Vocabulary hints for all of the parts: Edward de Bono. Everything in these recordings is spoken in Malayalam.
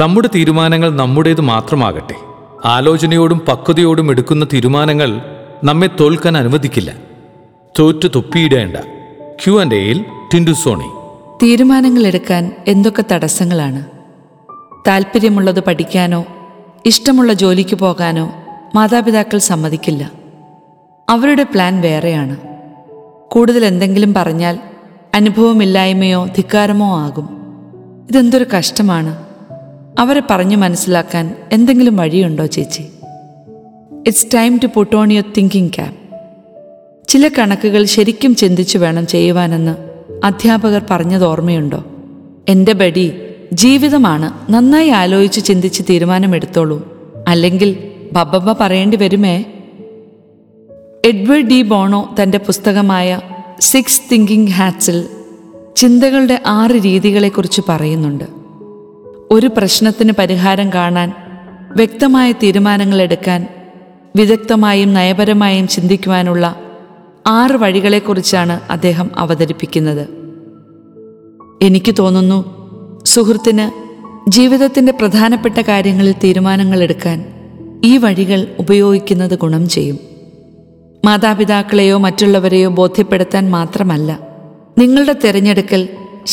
നമ്മുടെ തീരുമാനങ്ങൾ നമ്മുടേത് മാത്രമാകട്ടെ. ആലോചനയോടും പക്വതയോടും എടുക്കുന്ന തീരുമാനങ്ങൾ നമ്മെ തോൽക്കാൻ അനുവദിക്കില്ല. തോറ്റു തൊപ്പിയിടേണ്ട. Q&A-യിൽ ടിൻഡു സോണി. തീരുമാനങ്ങൾ എടുക്കാൻ എന്തൊക്കെ തടസ്സങ്ങളാണ്? താല്പര്യമുള്ളത് പഠിക്കാനോ ഇഷ്ടമുള്ള ജോലിക്ക് പോകാനോ മാതാപിതാക്കൾ സമ്മതിക്കില്ല. അവരുടെ പ്ലാൻ വേറെയാണ്. കൂടുതൽ എന്തെങ്കിലും പറഞ്ഞാൽ അനുഭവമില്ലായ്മയോ ധിക്കാരമോ ആകും. ഇതെന്തൊരു കഷ്ടമാണ്. അവരെ പറഞ്ഞു മനസ്സിലാക്കാൻ എന്തെങ്കിലും വഴിയുണ്ടോ ചേച്ചി? It's time to put on your thinking cap. ചില കണക്കുകൾ ശരിക്കും ചിന്തിച്ചു വേണം ചെയ്യുവാനെന്ന് അധ്യാപകർ പറഞ്ഞത് ഓർമ്മയുണ്ടോ? എൻ്റെ ബഡി, ജീവിതമാണ്, നന്നായി ആലോചിച്ച് ചിന്തിച്ച് തീരുമാനമെടുത്തോളൂ, അല്ലെങ്കിൽ ബബ്ബ പറയേണ്ടി വരുമേ. എഡ്വേർഡ് ഡി ബോണോ തൻ്റെ പുസ്തകമായ 6 തിങ്കിങ് ഹാറ്റ്സിൽ ചിന്തകളുടെ 6 രീതികളെക്കുറിച്ച് പറയുന്നുണ്ട്. ഒരു പ്രശ്നത്തിന് പരിഹാരം കാണാൻ, വ്യക്തമായ തീരുമാനങ്ങൾ എടുക്കാൻ, വിദഗ്ധമായും നയപരമായും ചിന്തിക്കുവാനുള്ള 6 വഴികളെക്കുറിച്ചാണ് അദ്ദേഹം അവതരിപ്പിക്കുന്നത്. എനിക്ക് തോന്നുന്നു സുഹൃത്തിന് ജീവിതത്തിൻ്റെ പ്രധാനപ്പെട്ട കാര്യങ്ങളിൽ തീരുമാനങ്ങൾ എടുക്കാൻ ഈ വഴികൾ ഉപയോഗിക്കുന്നത് ഗുണം ചെയ്യും. മാതാപിതാക്കളെയോ മറ്റുള്ളവരെയോ ബോധ്യപ്പെടുത്താൻ മാത്രമല്ല, നിങ്ങളുടെ തിരഞ്ഞെടുക്കൽ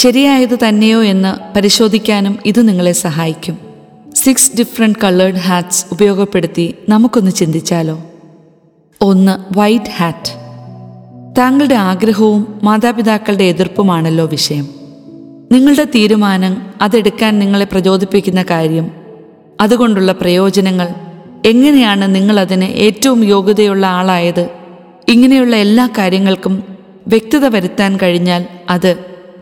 ശരിയായത് തന്നെയോ എന്ന് പരിശോധിക്കാനും ഇത് നിങ്ങളെ സഹായിക്കും. 6 ഡിഫറെൻറ്റ് കളേർഡ് ഹാറ്റ്സ് ഉപയോഗപ്പെടുത്തി നമുക്കൊന്ന് ചിന്തിച്ചാലോ? 1. White hat. താങ്കളുടെ ആഗ്രഹവും മാതാപിതാക്കളുടെ എതിർപ്പുമാണല്ലോ വിഷയം. നിങ്ങളുടെ തീരുമാനം, അതെടുക്കാൻ നിങ്ങളെ പ്രചോദിപ്പിക്കുന്ന കാര്യം, അതുകൊണ്ടുള്ള പ്രയോജനങ്ങൾ, എങ്ങനെയാണ് നിങ്ങളതിന് ഏറ്റവും യോഗ്യതയുള്ള ആളായത്, ഇങ്ങനെയുള്ള എല്ലാ കാര്യങ്ങൾക്കും വ്യക്തത വരുത്താൻ കഴിഞ്ഞാൽ അത്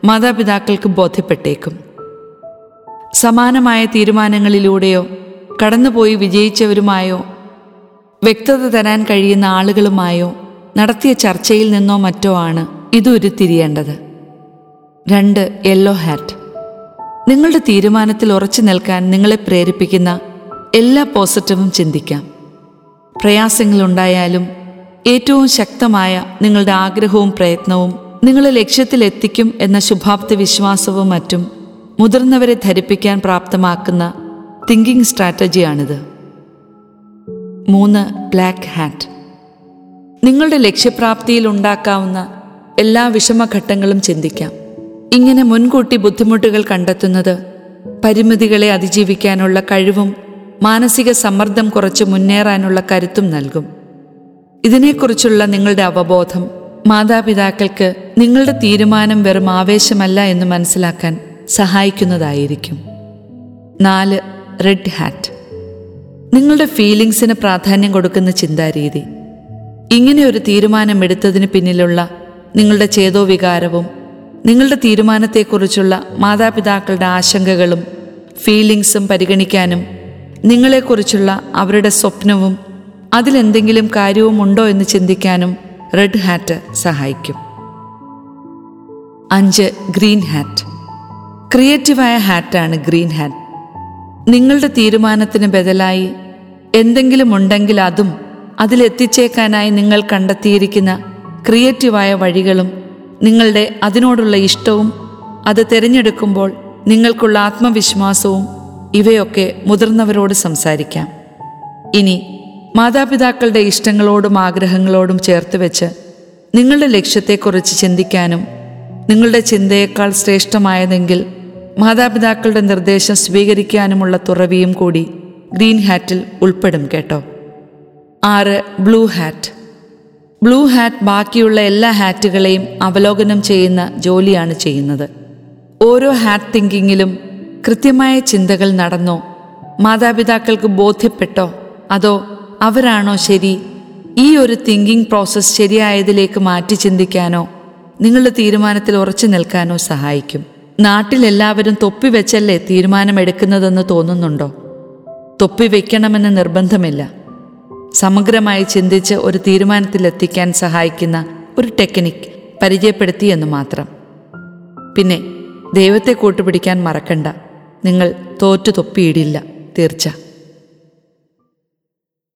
മാതാപിതാക്കൾക്ക് ബോധ്യപ്പെട്ടേക്കും. സമാനമായ തീരുമാനങ്ങളിലൂടെയോ കടന്നുപോയി വിജയിച്ചവരുമായോ വ്യക്തത തരാൻ കഴിയുന്ന ആളുകളുമായോ നടത്തിയ ചർച്ചയിൽ നിന്നോ മറ്റോ ആണ് ഇത് ഉരുത്തിരിയേണ്ടത്. 2. Yellow hat. നിങ്ങളുടെ തീരുമാനത്തിൽ ഉറച്ചു നിൽക്കാൻ നിങ്ങളെ പ്രേരിപ്പിക്കുന്ന എല്ലാ പോസിറ്റീവും ചിന്തിക്കാം. പ്രയാസങ്ങളുണ്ടായാലും ഏറ്റവും ശക്തമായ നിങ്ങളുടെ ആഗ്രഹവും പ്രയത്നവും നിങ്ങളെ ലക്ഷ്യത്തിലെത്തിക്കും എന്ന ശുഭാപ്തി വിശ്വാസവും മറ്റും മുതിർന്നവരെ ധരിപ്പിക്കാൻ പ്രാപ്തമാക്കുന്ന തിങ്കിങ് സ്ട്രാറ്റജിയാണിത്. 3. Black hat. നിങ്ങളുടെ ലക്ഷ്യപ്രാപ്തിയിൽ ഉണ്ടാക്കാവുന്ന എല്ലാ വിഷമഘട്ടങ്ങളും ചിന്തിക്കാം. ഇങ്ങനെ മുൻകൂട്ടി ബുദ്ധിമുട്ടുകൾ കണ്ടെത്തുന്നത് പരിമിതികളെ അതിജീവിക്കാനുള്ള കഴിവും മാനസിക സമ്മർദ്ദം കുറച്ച് മുന്നേറാനുള്ള കരുത്തും നൽകും. ഇതിനെക്കുറിച്ചുള്ള നിങ്ങളുടെ അവബോധം മാതാപിതാക്കൾക്ക് നിങ്ങളുടെ തീരുമാനം വെറും ആവേശമല്ല എന്ന് മനസ്സിലാക്കാൻ സഹായിക്കുന്നതായിരിക്കും. 4. Red hat. നിങ്ങളുടെ ഫീലിംഗ്സിന് പ്രാധാന്യം കൊടുക്കുന്ന ചിന്താരീതി. ഇങ്ങനെ ഒരു തീരുമാനമെടുത്തതിന് പിന്നിലുള്ള നിങ്ങളുടെ ചേതോവികാരവും നിങ്ങളുടെ തീരുമാനത്തെക്കുറിച്ചുള്ള മാതാപിതാക്കളുടെ ആശങ്കകളും ഫീലിംഗ്സും പരിഗണിക്കാനും നിങ്ങളെക്കുറിച്ചുള്ള അവരുടെ സ്വപ്നവും അതിലെന്തെങ്കിലും കാര്യവും ഉണ്ടോ എന്ന് ചിന്തിക്കാനും റെഡ് ഹാറ്റ് സഹായിക്കും. 5. Green hat. ക്രിയേറ്റീവായ ഹാറ്റാണ് ഗ്രീൻ ഹാറ്റ്. നിങ്ങളുടെ തീരുമാനത്തിന് ബദലായി എന്തെങ്കിലും ഉണ്ടെങ്കിൽ അതും അതിലെത്തിച്ചേക്കാനായി നിങ്ങൾ കണ്ടെത്തിയിരിക്കുന്ന ക്രിയേറ്റീവായ വഴികളും നിങ്ങളുടെ അതിനോടുള്ള ഇഷ്ടവും അത് തിരഞ്ഞെടുക്കുമ്പോൾ നിങ്ങൾക്കുള്ള ആത്മവിശ്വാസവും ഇവയൊക്കെ മുതിർന്നവരോട് സംസാരിക്കാം. ഇനി മാതാപിതാക്കളുടെ ഇഷ്ടങ്ങളോടും ആഗ്രഹങ്ങളോടും ചേർത്ത് വെച്ച് നിങ്ങളുടെ ലക്ഷ്യത്തെക്കുറിച്ച് ചിന്തിക്കാനും നിങ്ങളുടെ ചിന്തയേക്കാൾ ശ്രേഷ്ഠമായതെങ്കിൽ മാതാപിതാക്കളുടെ നിർദ്ദേശം സ്വീകരിക്കാനുമുള്ള തുറവിയും കൂടി ഗ്രീൻ ഹാറ്റിൽ ഉൾപ്പെടും കേട്ടോ. 6. Blue hat. ബ്ലൂ ഹാറ്റ് ബാക്കിയുള്ള എല്ലാ ഹാറ്റുകളെയും അവലോകനം ചെയ്യുന്ന ജോലിയാണ് ചെയ്യുന്നത്. ഓരോ ഹാറ്റ് തിങ്കിങ്ങിലും കൃത്യമായ ചിന്തകൾ നടന്നോ, മാതാപിതാക്കൾക്ക് ബോധ്യപ്പെട്ടോ, അതോ അവരാണോ ശരി, ഈ ഒരു തിങ്കിങ് പ്രോസസ്സ് ശരിയായതിലേക്ക് മാറ്റി ചിന്തിക്കാനോ നിങ്ങളുടെ തീരുമാനത്തിൽ ഉറച്ചു നിൽക്കാനോ സഹായിക്കും. നാട്ടിലെല്ലാവരും തൊപ്പിവെച്ചല്ലേ തീരുമാനമെടുക്കുന്നതെന്ന് തോന്നുന്നുണ്ടോ? തൊപ്പിവെക്കണമെന്ന് നിർബന്ധമില്ല. സമഗ്രമായി ചിന്തിച്ച് ഒരു തീരുമാനത്തിലെത്തിക്കാൻ സഹായിക്കുന്ന ഒരു ടെക്നിക്ക് പരിചയപ്പെടുത്തി എന്ന് മാത്രം. പിന്നെ ദൈവത്തെ കൂട്ടുപിടിക്കാൻ മറക്കണ്ട. നിങ്ങൾ തോറ്റു തൊപ്പിയിടില്ല, തീർച്ച.